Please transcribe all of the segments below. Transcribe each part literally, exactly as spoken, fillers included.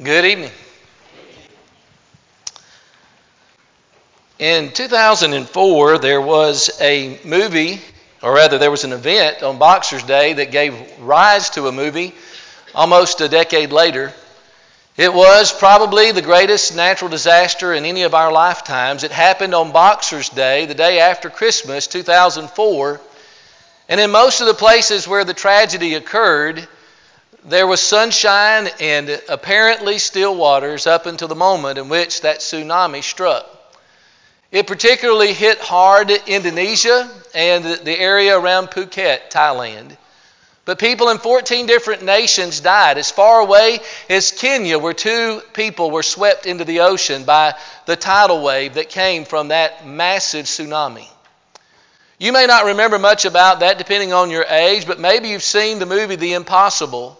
Good evening. In two thousand four, there was a movie, or rather there was an event on Boxer's Day that gave rise to a movie almost a decade later. It was probably the greatest natural disaster in any of our lifetimes. It happened on Boxer's Day, the day after Christmas, two thousand four. And in most of the places where the tragedy occurred, there was sunshine and apparently still waters up until the moment in which that tsunami struck. It particularly hit hard Indonesia and the area around Phuket, Thailand. But people in fourteen different nations died. As far away as Kenya, where two people were swept into the ocean by the tidal wave that came from that massive tsunami. You may not remember much about that depending on your age, but maybe you've seen the movie The Impossible.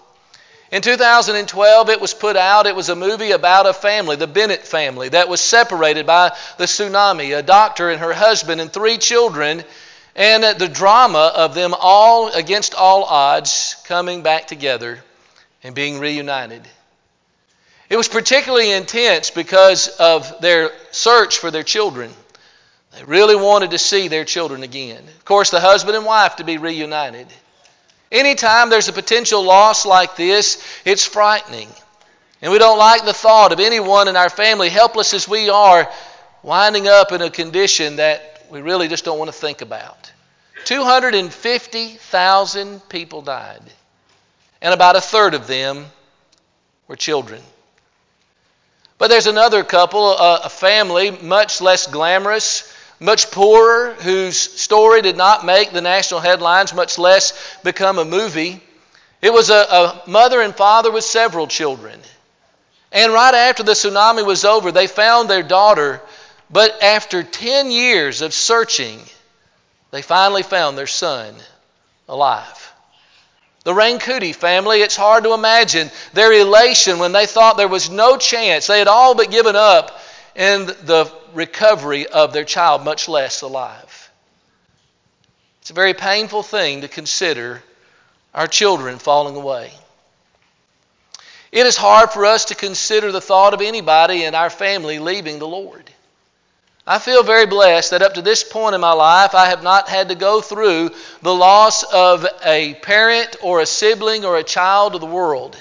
In two thousand twelve, it was put out. It was a movie about a family, the Bennett family, that was separated by the tsunami, a doctor and her husband and three children, and the drama of them all against all odds coming back together and being reunited. It was particularly intense because of their search for their children. They really wanted to see their children again. Of course, the husband and wife to be reunited. Anytime there's a potential loss like this, it's frightening. And we don't like the thought of anyone in our family, helpless as we are, winding up in a condition that we really just don't want to think about. two hundred fifty thousand people died, and about a third of them were children. But there's another couple, a family, much less glamorous, much poorer, whose story did not make the national headlines, much less become a movie. It was a, a mother and father with several children. And right after the tsunami was over, they found their daughter, but after ten years of searching, they finally found their son alive. The Rangkuti family, it's hard to imagine their elation when they thought there was no chance. They had all but given up in the recovery of their child, much less alive. It's a very painful thing to consider our children falling away. It is hard for us to consider the thought of anybody in our family leaving the Lord. I feel very blessed that up to this point in my life, I have not had to go through the loss of a parent or a sibling or a child of the world.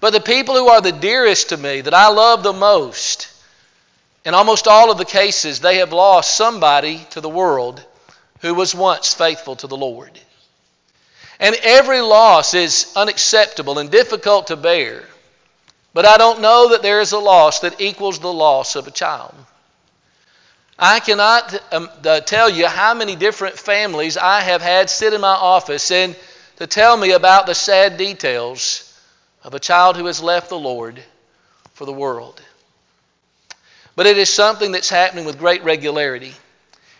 But the people who are the dearest to me, that I love the most, in almost all of the cases, they have lost somebody to the world who was once faithful to the Lord. And every loss is unacceptable and difficult to bear. But I don't know that there is a loss that equals the loss of a child. I cannot um, uh, tell you how many different families I have had sit in my office and to tell me about the sad details of a child who has left the Lord for the world. But it is something that's happening with great regularity.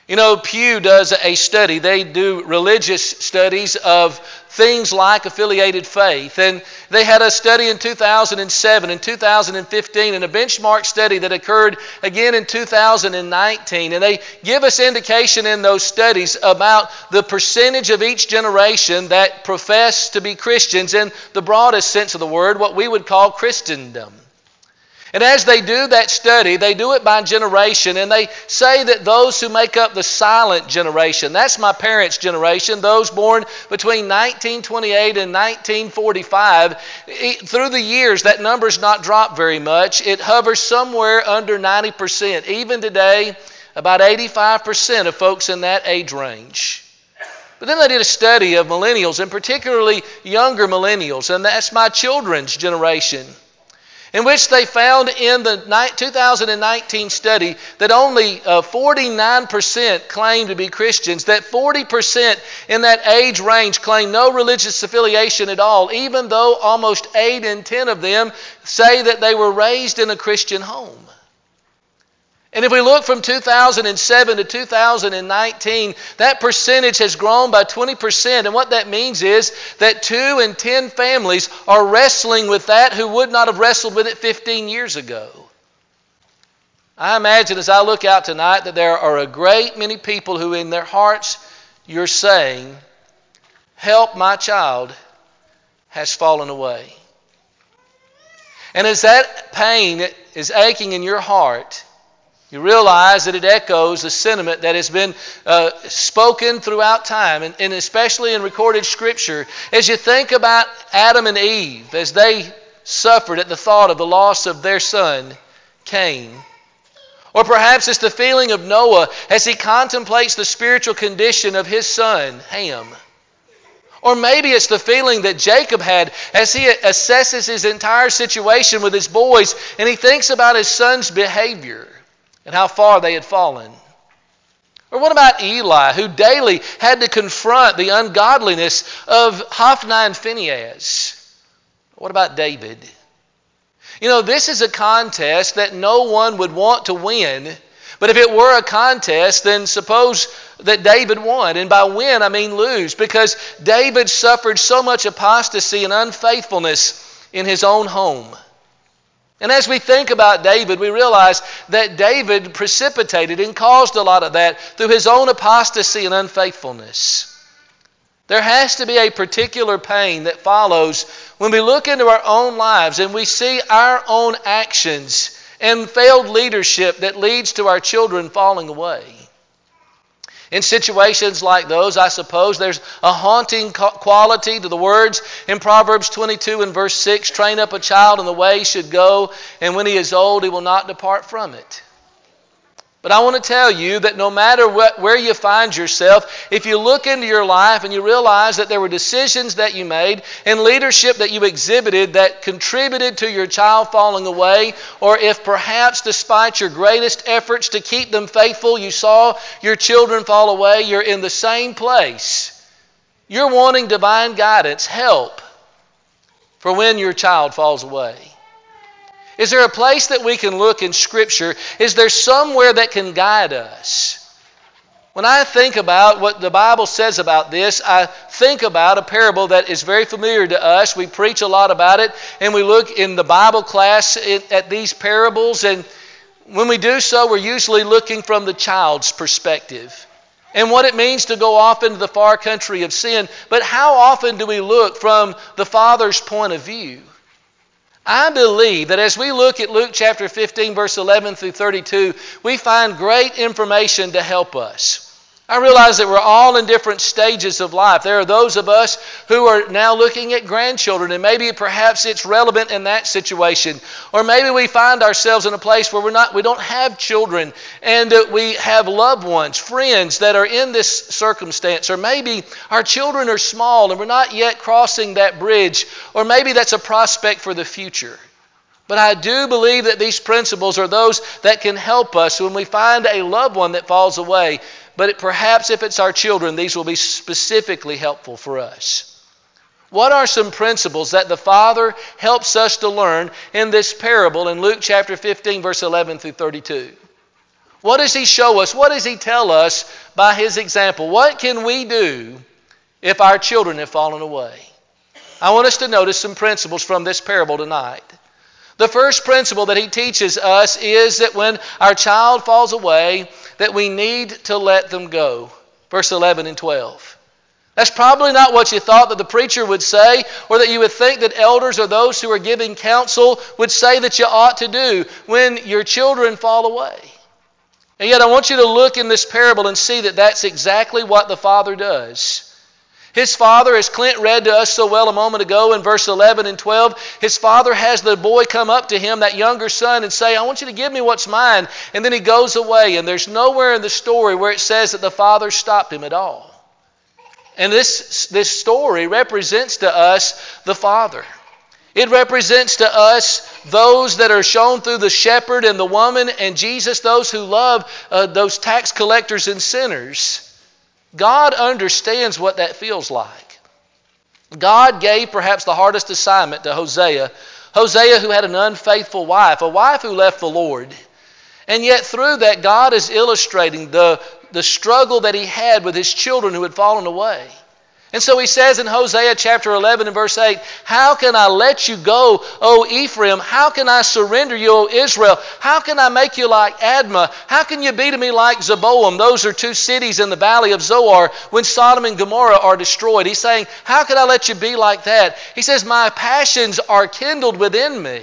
You know, Pew does a study. They do religious studies of things like affiliated faith. And they had a study in two thousand seven and two thousand fifteen and a benchmark study that occurred again in two thousand nineteen. And they give us indication in those studies about the percentage of each generation that profess to be Christians in the broadest sense of the word, what we would call Christendom. And as they do that study, they do it by generation, and they say that those who make up the silent generation, that's my parents' generation, those born between nineteen twenty-eight and nineteen forty-five, through the years that number's not dropped very much. It hovers somewhere under ninety percent. Even today, about eighty-five percent of folks in that age range. But then they did a study of millennials, and particularly younger millennials, and that's my children's generation, in which they found in the two thousand nineteen study that only uh, forty-nine percent claimed to be Christians, that forty percent in that age range claimed no religious affiliation at all, even though almost eight in ten of them say that they were raised in a Christian home. And if we look from two thousand seven to two thousand nineteen, that percentage has grown by twenty percent. And what that means is that two in ten families are wrestling with that who would not have wrestled with it fifteen years ago. I imagine as I look out tonight that there are a great many people who in their hearts you're saying, "Help, my child has fallen away." And as that pain is aching in your heart, you realize that it echoes the sentiment that has been uh, spoken throughout time, and, and especially in recorded Scripture. As you think about Adam and Eve, as they suffered at the thought of the loss of their son, Cain. Or perhaps it's the feeling of Noah as he contemplates the spiritual condition of his son, Ham. Or maybe it's the feeling that Jacob had as he assesses his entire situation with his boys and he thinks about his son's behavior and how far they had fallen. Or what about Eli, who daily had to confront the ungodliness of Hophni and Phinehas? What about David? You know, this is a contest that no one would want to win. But if it were a contest, then suppose that David won. And by win, I mean lose. Because David suffered so much apostasy and unfaithfulness in his own home. And as we think about David, we realize that David precipitated and caused a lot of that through his own apostasy and unfaithfulness. There has to be a particular pain that follows when we look into our own lives and we see our own actions and failed leadership that leads to our children falling away. In situations like those, I suppose, there's a haunting quality to the words in Proverbs twenty-two and verse six, "Train up a child in the way he should go, and when he is old, he will not depart from it." But I want to tell you that no matter what, where you find yourself, if you look into your life and you realize that there were decisions that you made and leadership that you exhibited that contributed to your child falling away, or if perhaps despite your greatest efforts to keep them faithful, you saw your children fall away, you're in the same place. You're wanting divine guidance, help for when your child falls away. Is there a place that we can look in Scripture? Is there somewhere that can guide us? When I think about what the Bible says about this, I think about a parable that is very familiar to us. We preach a lot about it, and we look in the Bible class at these parables, and when we do so, we're usually looking from the child's perspective and what it means to go off into the far country of sin. But how often do we look from the father's point of view? I believe that as we look at Luke chapter fifteen, verse eleven through thirty-two, we find great information to help us. I realize that we're all in different stages of life. There are those of us who are now looking at grandchildren, and maybe perhaps it's relevant in that situation. Or maybe we find ourselves in a place where we're not, we don't have children, and we have loved ones, friends that are in this circumstance. Or maybe our children are small and we're not yet crossing that bridge. Or maybe that's a prospect for the future. But I do believe that these principles are those that can help us when we find a loved one that falls away. But it, perhaps if it's our children, these will be specifically helpful for us. What are some principles that the Father helps us to learn in this parable in Luke chapter fifteen, verse eleven through thirty-two? What does He show us? What does He tell us by His example? What can we do if our children have fallen away? I want us to notice some principles from this parable tonight. The first principle that He teaches us is that when our child falls away, that we need to let them go. Verse eleven and twelve. That's probably not what you thought that the preacher would say, or that you would think that elders or those who are giving counsel would say that you ought to do when your children fall away. And yet I want you to look in this parable and see that that's exactly what the Father does. His father, as Clint read to us so well a moment ago in verse eleven and twelve, his father has the boy come up to him, that younger son, and say, "I want you to give me what's mine." And then he goes away. And there's nowhere in the story where it says that the father stopped him at all. And this, this story represents to us the father. It represents to us those that are shown through the shepherd and the woman and Jesus, those who love uh, those tax collectors and sinners. God understands what that feels like. God gave perhaps the hardest assignment to Hosea. Hosea, who had an unfaithful wife, a wife who left the Lord. And yet through that, God is illustrating the, the struggle that He had with His children who had fallen away. And so He says in Hosea chapter eleven and verse eight, "How can I let you go, O Ephraim? How can I surrender you, O Israel? How can I make you like Admah? How can you be to me like Zeboim?" Those are two cities in the valley of Zoar when Sodom and Gomorrah are destroyed. He's saying, how can I let you be like that? He says, "My passions are kindled within me."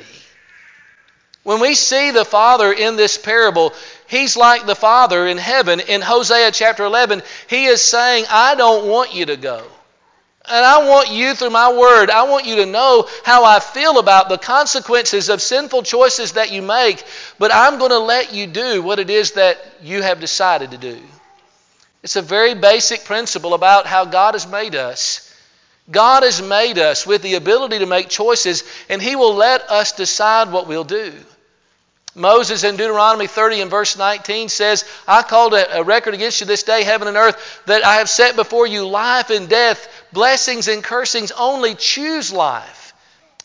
When we see the Father in this parable, He's like the Father in heaven. In Hosea chapter eleven, He is saying, I don't want you to go. And I want you, through my word, I want you to know how I feel about the consequences of sinful choices that you make, but I'm going to let you do what it is that you have decided to do. It's a very basic principle about how God has made us. God has made us with the ability to make choices, and He will let us decide what we'll do. Moses in Deuteronomy thirty and verse nineteen says, I called a record against you this day, heaven and earth, that I have set before you life and death, blessings and cursings. Only choose life,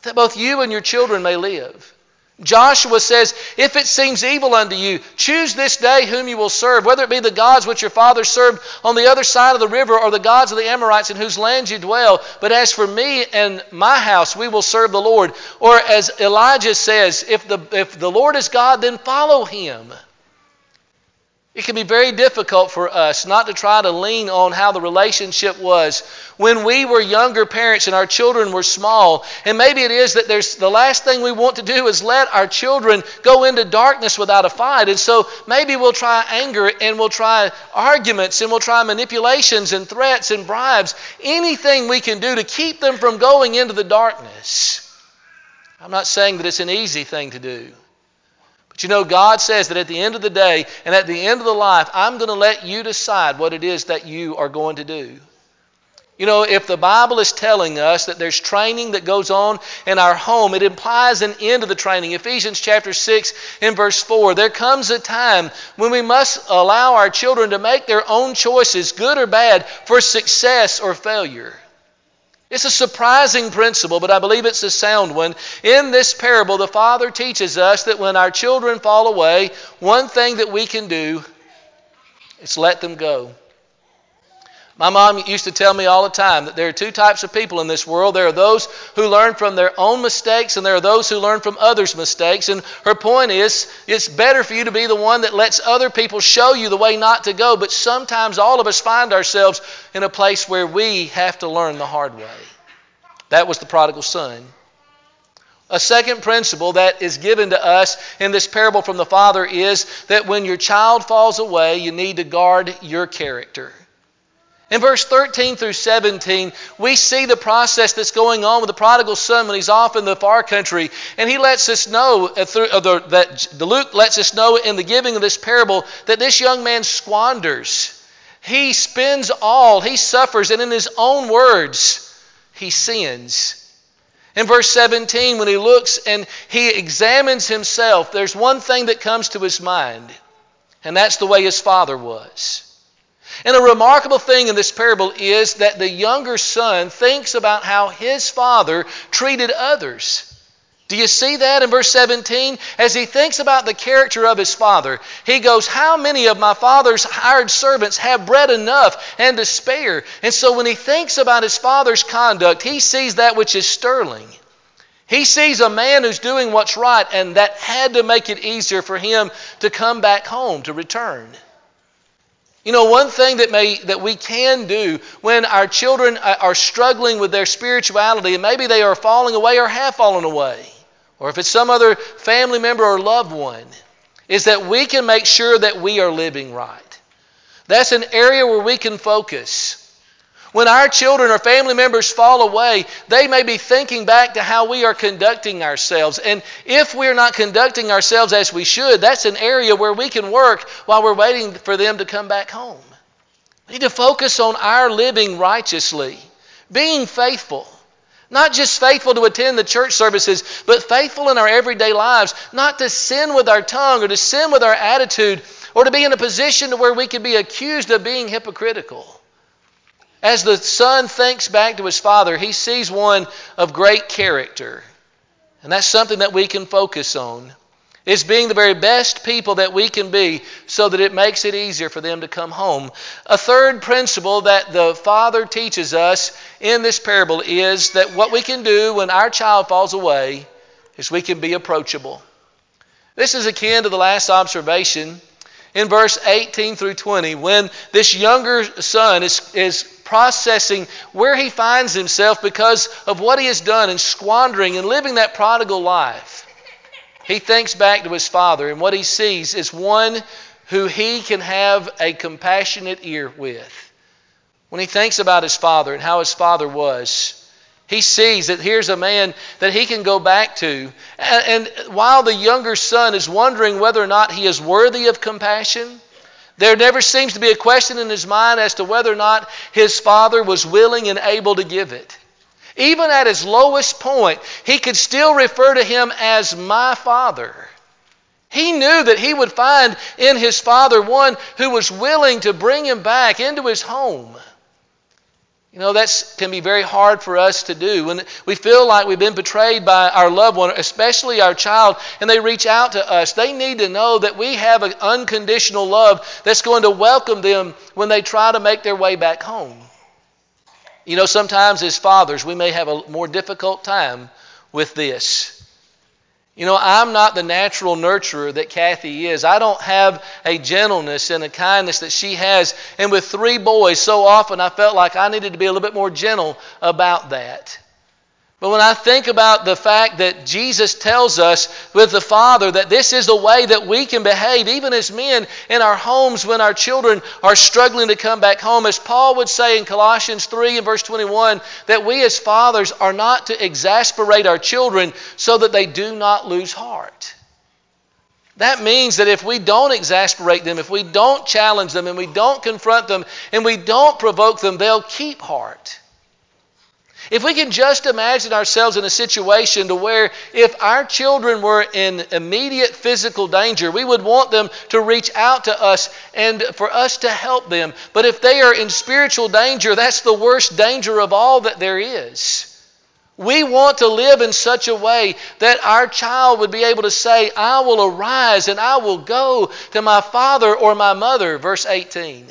that both you and your children may live. Joshua says, if it seems evil unto you, choose this day whom you will serve, whether it be the gods which your fathers served on the other side of the river or the gods of the Amorites in whose land you dwell. But as for me and my house, we will serve the Lord. Or as Elijah says, if the, if the Lord is God, then follow Him. It can be very difficult for us not to try to lean on how the relationship was when we were younger parents and our children were small. And maybe it is that there's the last thing we want to do is let our children go into darkness without a fight. And so maybe we'll try anger and we'll try arguments and we'll try manipulations and threats and bribes. Anything we can do to keep them from going into the darkness. I'm not saying that it's an easy thing to do. But you know, God says that at the end of the day and at the end of the life, I'm going to let you decide what it is that you are going to do. You know, if the Bible is telling us that there's training that goes on in our home, it implies an end of the training. Ephesians chapter six and verse four, there comes a time when we must allow our children to make their own choices, good or bad, for success or failure. It's a surprising principle, but I believe it's a sound one. In this parable, the Father teaches us that when our children fall away, one thing that we can do is let them go. My mom used to tell me all the time that there are two types of people in this world. There are those who learn from their own mistakes, and there are those who learn from others' mistakes. And her point is, it's better for you to be the one that lets other people show you the way not to go. But sometimes all of us find ourselves in a place where we have to learn the hard way. That was the prodigal son. A second principle that is given to us in this parable from the Father is that when your child falls away, you need to guard your character. In verse thirteen through seventeen, we see the process that's going on with the prodigal son when he's off in the far country. And he lets us know, through, uh, the, that the Luke lets us know in the giving of this parable that this young man squanders. He spends all, he suffers, and in his own words, he sins. In verse seventeen, when he looks and he examines himself, there's one thing that comes to his mind, and that's the way his father was. And a remarkable thing in this parable is that the younger son thinks about how his father treated others. Do you see that in verse seventeen? As he thinks about the character of his father, he goes, how many of my father's hired servants have bread enough and to spare? And so when he thinks about his father's conduct, he sees that which is sterling. He sees a man who's doing what's right, and that had to make it easier for him to come back home, to return. You know, one thing that may that we can do when our children are struggling with their spirituality, and maybe they are falling away or have fallen away, or if it's some other family member or loved one, is that we can make sure that we are living right. That's an area where we can focus. When our children or family members fall away, they may be thinking back to how we are conducting ourselves. And if we're not conducting ourselves as we should, that's an area where we can work while we're waiting for them to come back home. We need to focus on our living righteously, being faithful. Not just faithful to attend the church services, but faithful in our everyday lives. Not to sin with our tongue or to sin with our attitude or to be in a position to where we could be accused of being hypocritical. As the son thinks back to his father, he sees one of great character. And that's something that we can focus on. It's being the very best people that we can be so that it makes it easier for them to come home. A third principle that the Father teaches us in this parable is that what we can do when our child falls away is we can be approachable. This is akin to the last observation. In verse eighteen through twenty, when this younger son is, is processing where he finds himself because of what he has done and squandering and living that prodigal life, He thinks back to his father, and what he sees is one who he can have a compassionate ear with. When he thinks about his father and how his father was, he sees that here's a man that he can go back to. And while the younger son is wondering whether or not he is worthy of compassion, there never seems to be a question in his mind as to whether or not his father was willing and able to give it. Even at his lowest point, he could still refer to him as my father. He knew that he would find in his father one who was willing to bring him back into his home. You know, that can be very hard for us to do. When we feel like we've been betrayed by our loved one, especially our child, and they reach out to us, they need to know that we have an unconditional love that's going to welcome them when they try to make their way back home. You know, sometimes as fathers, we may have a more difficult time with this. You know, I'm not the natural nurturer that Kathy is. I don't have a gentleness and a kindness that she has. And with three boys, so often I felt like I needed to be a little bit more gentle about that. But when I think about the fact that Jesus tells us with the Father that this is the way that we can behave, even as men in our homes when our children are struggling to come back home, as Paul would say in Colossians three and verse twenty-one, that we as fathers are not to exasperate our children so that they do not lose heart. That means that if we don't exasperate them, if we don't challenge them, and we don't confront them, and we don't provoke them, they'll keep heart. If we can just imagine ourselves in a situation to where if our children were in immediate physical danger, we would want them to reach out to us and for us to help them. But if they are in spiritual danger, that's the worst danger of all that there is. We want to live in such a way that our child would be able to say, I will arise and I will go to my father or my mother, verse eighteen.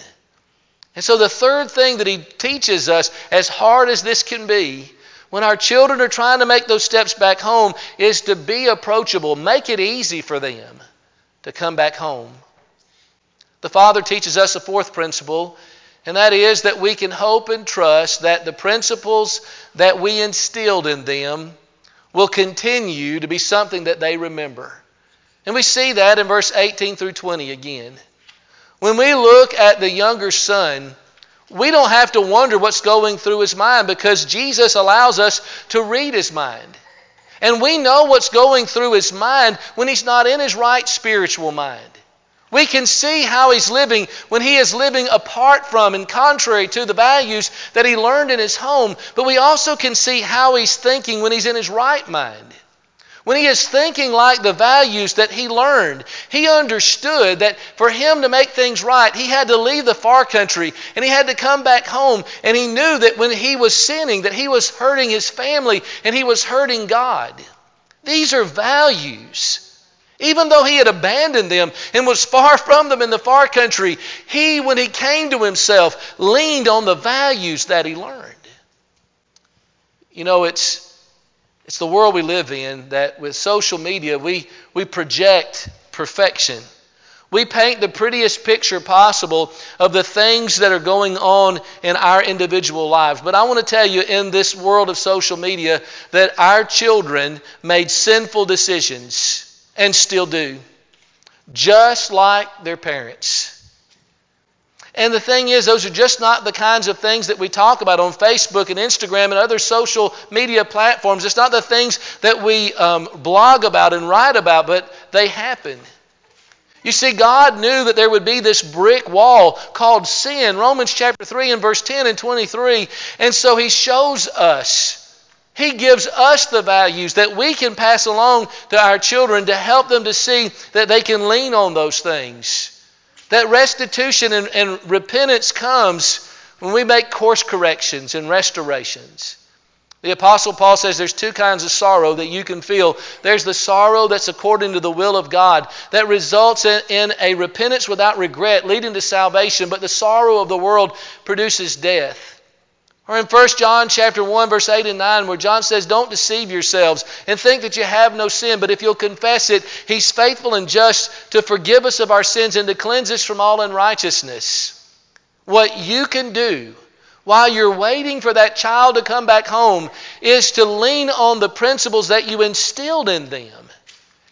And so the third thing that he teaches us, as hard as this can be, when our children are trying to make those steps back home, is to be approachable. Make it easy for them to come back home. The Father teaches us a fourth principle, and that is that we can hope and trust that the principles that we instilled in them will continue to be something that they remember. And we see that in verse eighteen through twenty again. When we look at the younger son, we don't have to wonder what's going through his mind because Jesus allows us to read his mind. And we know what's going through his mind when he's not in his right spiritual mind. We can see how he's living when he is living apart from and contrary to the values that he learned in his home. But we also can see how he's thinking when he's in his right mind. When he is thinking like the values that he learned, he understood that for him to make things right, he had to leave the far country and he had to come back home. And he knew that when he was sinning, that he was hurting his family and he was hurting God. These are values. Even though he had abandoned them and was far from them in the far country, he, when he came to himself, leaned on the values that he learned. You know, it's It's the world we live in that with social media, we, we project perfection. We paint the prettiest picture possible of the things that are going on in our individual lives. But I want to tell you in this world of social media that our children made sinful decisions and still do, just like their parents. And the thing is, those are just not the kinds of things that we talk about on Facebook and Instagram and other social media platforms. It's not the things that we um, blog about and write about, but they happen. You see, God knew that there would be this brick wall called sin, Romans chapter three and verse ten and twenty-three. And so he shows us. He gives us the values that we can pass along to our children to help them to see that they can lean on those things. That restitution and, and repentance comes when we make course corrections and restorations. The Apostle Paul says there's two kinds of sorrow that you can feel. There's the sorrow that's according to the will of God that results in, in a repentance without regret leading to salvation, but the sorrow of the world produces death. Or in First John chapter one, verse eight and nine, where John says, don't deceive yourselves and think that you have no sin, but if you'll confess it, he's faithful and just to forgive us of our sins and to cleanse us from all unrighteousness. What you can do while you're waiting for that child to come back home is to lean on the principles that you instilled in them.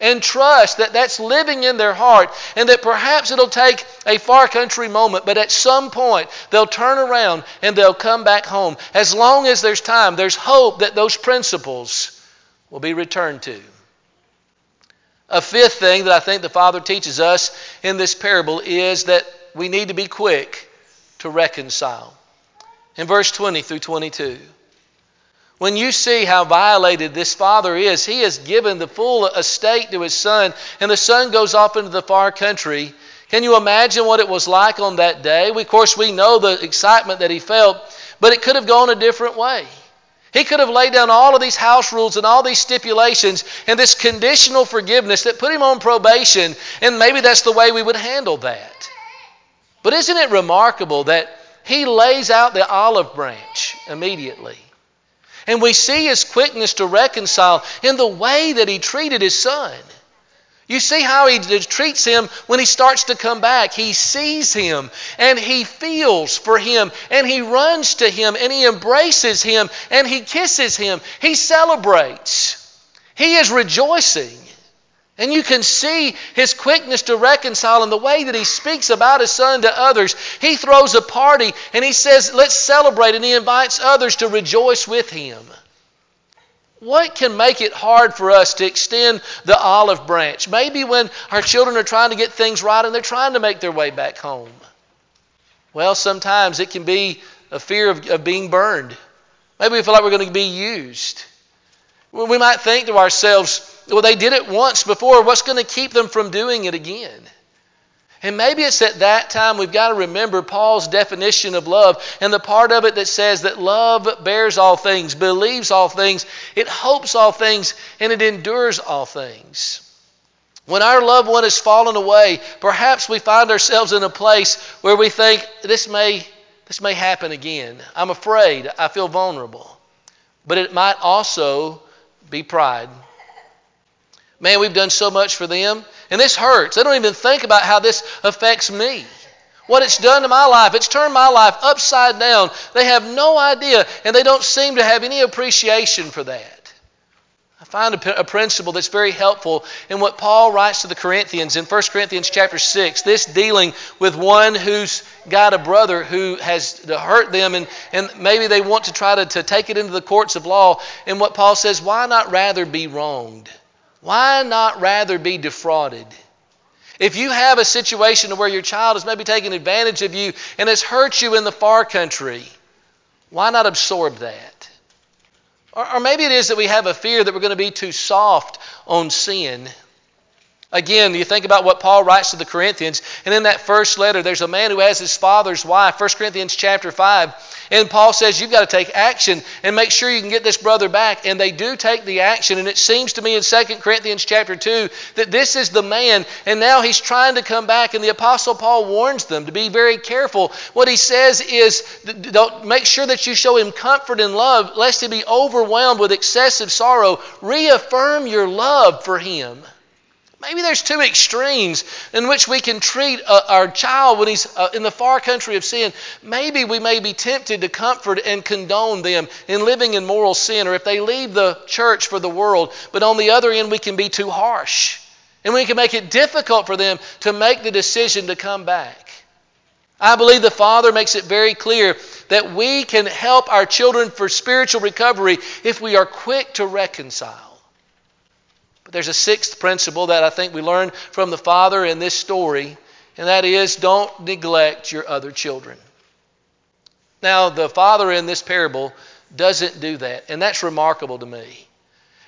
and trust that that's living in their heart, and that perhaps it'll take a far country moment, but at some point they'll turn around and they'll come back home. As long as there's time, there's hope that those principles will be returned to. A fifth thing that I think the Father teaches us in this parable is that we need to be quick to reconcile. In verse twenty through twenty-two, when you see how violated this father is, he has given the full estate to his son, and the son goes off into the far country. Can you imagine what it was like on that day? We, of course, we know the excitement that he felt, but it could have gone a different way. He could have laid down all of these house rules and all these stipulations and this conditional forgiveness that put him on probation, and maybe that's the way we would handle that. But isn't it remarkable that he lays out the olive branch immediately? And we see his quickness to reconcile in the way that he treated his son. You see how he treats him when he starts to come back. He sees him, and he feels for him, and he runs to him, and he embraces him, and he kisses him. He celebrates. He is rejoicing. And you can see his quickness to reconcile in the way that he speaks about his son to others. He throws a party and he says, let's celebrate, and he invites others to rejoice with him. What can make it hard for us to extend the olive branch? Maybe when our children are trying to get things right and they're trying to make their way back home. Well, sometimes it can be a fear of, of being burned. Maybe we feel like we're going to be used. We might think to ourselves, well, they did it once before. What's going to keep them from doing it again? And maybe it's at that time we've got to remember Paul's definition of love and the part of it that says that love bears all things, believes all things, it hopes all things, and it endures all things. When our loved one has fallen away, perhaps we find ourselves in a place where we think, this may, this may happen again. I'm afraid. I feel vulnerable. But it might also be pride. Man, we've done so much for them, and this hurts. They don't even think about how this affects me. What it's done to my life, it's turned my life upside down. They have no idea, and they don't seem to have any appreciation for that. I find a, a principle that's very helpful in what Paul writes to the Corinthians in First Corinthians chapter six, this dealing with one who's got a brother who has to hurt them, and, and maybe they want to try to, to take it into the courts of law. And what Paul says, why not rather be wronged? Why not rather be defrauded? If you have a situation where your child is maybe taking advantage of you and has hurt you in the far country, why not absorb that? Or, or maybe it is that we have a fear that we're going to be too soft on sin. Again, you think about what Paul writes to the Corinthians, and in that first letter, there's a man who has his father's wife, First Corinthians chapter five, and Paul says, you've got to take action and make sure you can get this brother back. And they do take the action. And it seems to me in Second Corinthians chapter two that this is the man, and now he's trying to come back. And the Apostle Paul warns them to be very careful. What he says is, don't make sure that you show him comfort and love, lest he be overwhelmed with excessive sorrow. Reaffirm your love for him. Maybe there's two extremes in which we can treat uh, our child when he's uh, in the far country of sin. Maybe we may be tempted to comfort and condone them in living in moral sin, or if they leave the church for the world. But on the other end, we can be too harsh, and we can make it difficult for them to make the decision to come back. I believe the Father makes it very clear that we can help our children for spiritual recovery if we are quick to reconcile. But there's a sixth principle that I think we learn from the Father in this story, and that is, don't neglect your other children. Now, the Father in this parable doesn't do that, and that's remarkable to me.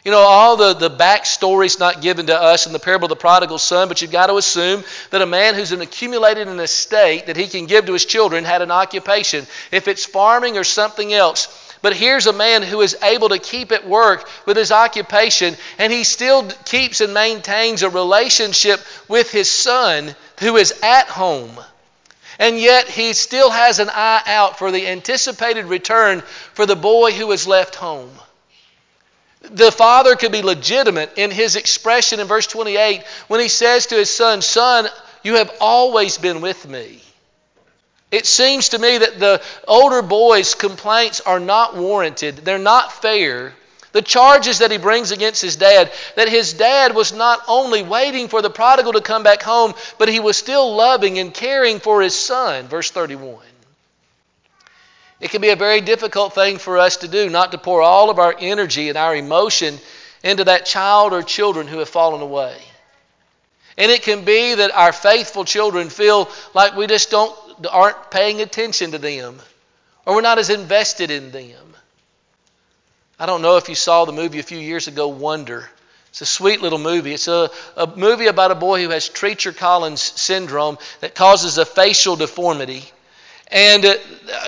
You know, all the, the backstory is not given to us in the parable of the prodigal son, but you've got to assume that a man who's accumulated an estate that he can give to his children had an occupation, if it's farming or something else. But here's a man who is able to keep at work with his occupation, and he still keeps and maintains a relationship with his son who is at home. And yet he still has an eye out for the anticipated return for the boy who is left home. The father could be legitimate in his expression in verse twenty-eight when he says to his son, "Son, you have always been with me." It seems to me that the older boy's complaints are not warranted. They're not fair. The charges that he brings against his dad, that his dad was not only waiting for the prodigal to come back home, but he was still loving and caring for his son. Verse thirty-one. It can be a very difficult thing for us to do, not to pour all of our energy and our emotion into that child or children who have fallen away. And it can be that our faithful children feel like we just don't aren't paying attention to them, or we're not as invested in them. I don't know if you saw the movie a few years ago, Wonder. It's a sweet little movie. It's a, a movie about a boy who has Treacher-Collins syndrome that causes a facial deformity. And uh,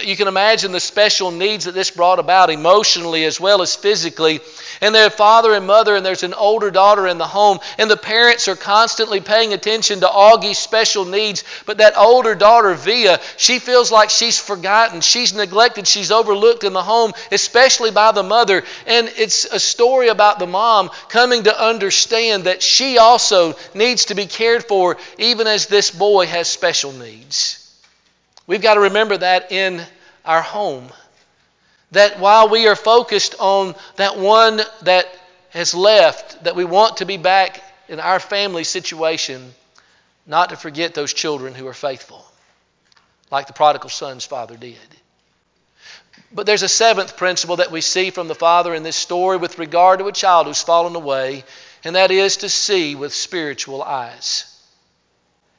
you can imagine the special needs that this brought about emotionally as well as physically. And their father and mother, and there's an older daughter in the home, and the parents are constantly paying attention to Augie's special needs. But that older daughter, Via, she feels like she's forgotten, she's neglected, she's overlooked in the home, especially by the mother. And it's a story about the mom coming to understand that she also needs to be cared for, even as this boy has special needs. We've got to remember that in our home. That while we are focused on that one that has left, that we want to be back in our family situation, not to forget those children who are faithful, like the prodigal son's father did. But there's a seventh principle that we see from the father in this story with regard to a child who's fallen away, and that is to see with spiritual eyes.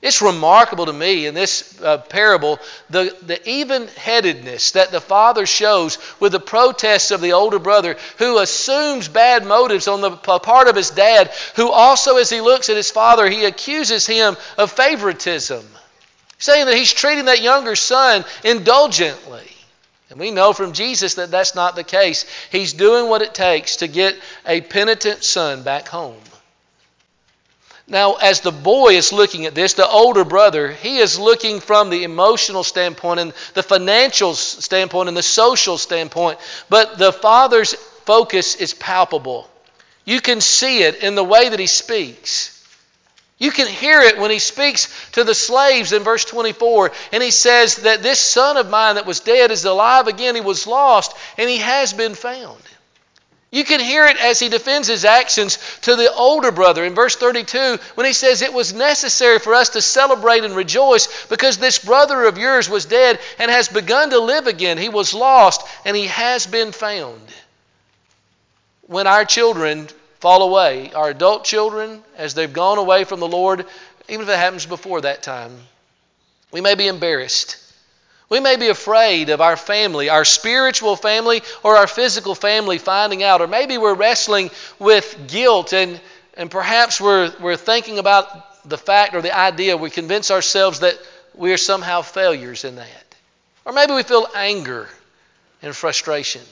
It's remarkable to me in this uh, parable, the, the even-headedness that the father shows with the protests of the older brother, who assumes bad motives on the part of his dad, who also, as he looks at his father, he accuses him of favoritism, saying that he's treating that younger son indulgently. And we know from Jesus that that's not the case. He's doing what it takes to get a penitent son back home. Now, as the boy is looking at this, the older brother, he is looking from the emotional standpoint and the financial standpoint and the social standpoint. But the father's focus is palpable. You can see it in the way that he speaks. You can hear it when he speaks to the slaves in verse twenty-four. And he says that this son of mine that was dead is alive again. He was lost and he has been found. You can hear it as he defends his actions to the older brother in verse thirty-two when he says, "It was necessary for us to celebrate and rejoice because this brother of yours was dead and has begun to live again. He was lost and he has been found." When our children fall away, our adult children, as they've gone away from the Lord, even if it happens before that time, we may be embarrassed. We may be afraid of our family, our spiritual family or our physical family finding out. Or maybe we're wrestling with guilt and, and perhaps we're, we're thinking about the fact or the idea. We convince ourselves that we are somehow failures in that. Or maybe we feel anger and frustration.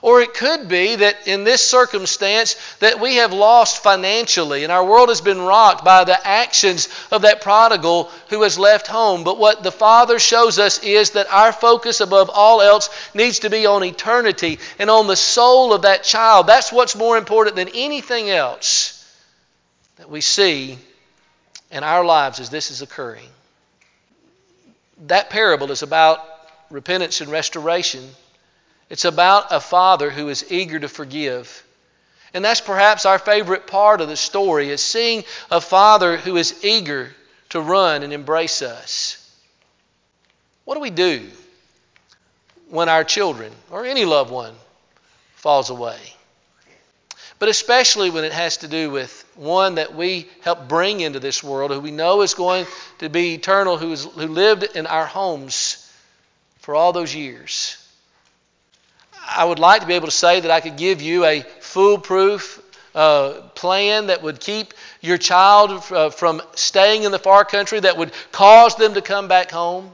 Or it could be that in this circumstance that we have lost financially and our world has been rocked by the actions of that prodigal who has left home. But what the Father shows us is that our focus above all else needs to be on eternity and on the soul of that child. That's what's more important than anything else that we see in our lives as this is occurring. That parable is about repentance and restoration. It's about a father who is eager to forgive. And that's perhaps our favorite part of the story, is seeing a father who is eager to run and embrace us. What do we do when our children or any loved one falls away? But especially when it has to do with one that we help bring into this world, who we know is going to be eternal, who is, who lived in our homes for all those years. I would like to be able to say that I could give you a foolproof uh, plan that would keep your child uh, from staying in the far country, that would cause them to come back home.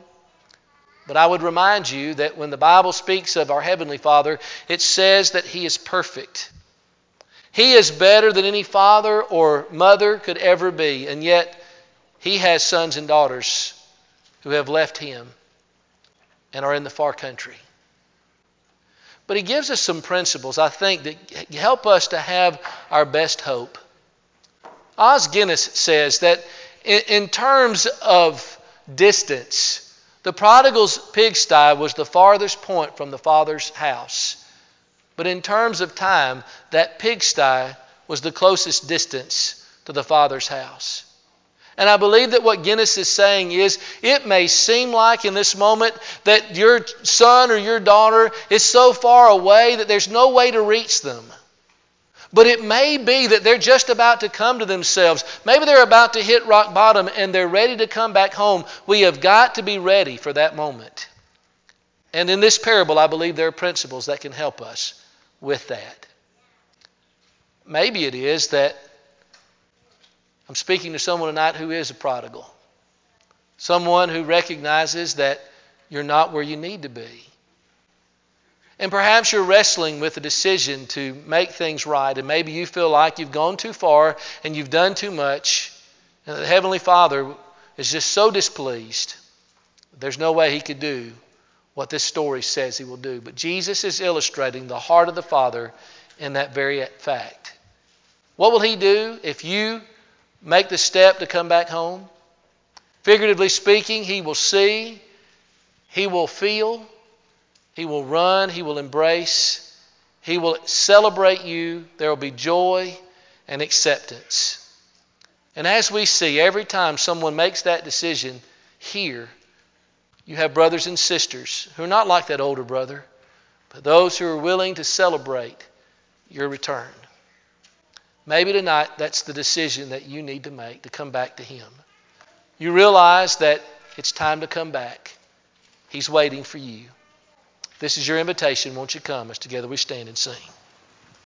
But I would remind you that when the Bible speaks of our Heavenly Father, it says that He is perfect. He is better than any father or mother could ever be, and yet He has sons and daughters who have left Him and are in the far country. But he gives us some principles, I think, that help us to have our best hope. Os Guinness says that in, in terms of distance, the prodigal's pigsty was the farthest point from the father's house. But in terms of time, that pigsty was the closest distance to the Father's house. And I believe that what Guinness is saying is, it may seem like in this moment that your son or your daughter is so far away that there's no way to reach them. But it may be that they're just about to come to themselves. Maybe they're about to hit rock bottom and they're ready to come back home. We have got to be ready for that moment. And in this parable, I believe there are principles that can help us with that. Maybe it is that I'm speaking to someone tonight who is a prodigal. Someone who recognizes that you're not where you need to be. And perhaps you're wrestling with a decision to make things right, and maybe you feel like you've gone too far and you've done too much, and the Heavenly Father is just so displeased. There's no way He could do what this story says He will do. But Jesus is illustrating the heart of the Father in that very fact. What will He do if you make the step to come back home? Figuratively speaking, He will see, He will feel, He will run, He will embrace, He will celebrate you. There will be joy and acceptance. And as we see, every time someone makes that decision here, you have brothers and sisters who are not like that older brother, but those who are willing to celebrate your return. Maybe tonight that's the decision that you need to make to come back to Him. You realize that it's time to come back. He's waiting for you. This is your invitation. Won't you come as together we stand and sing?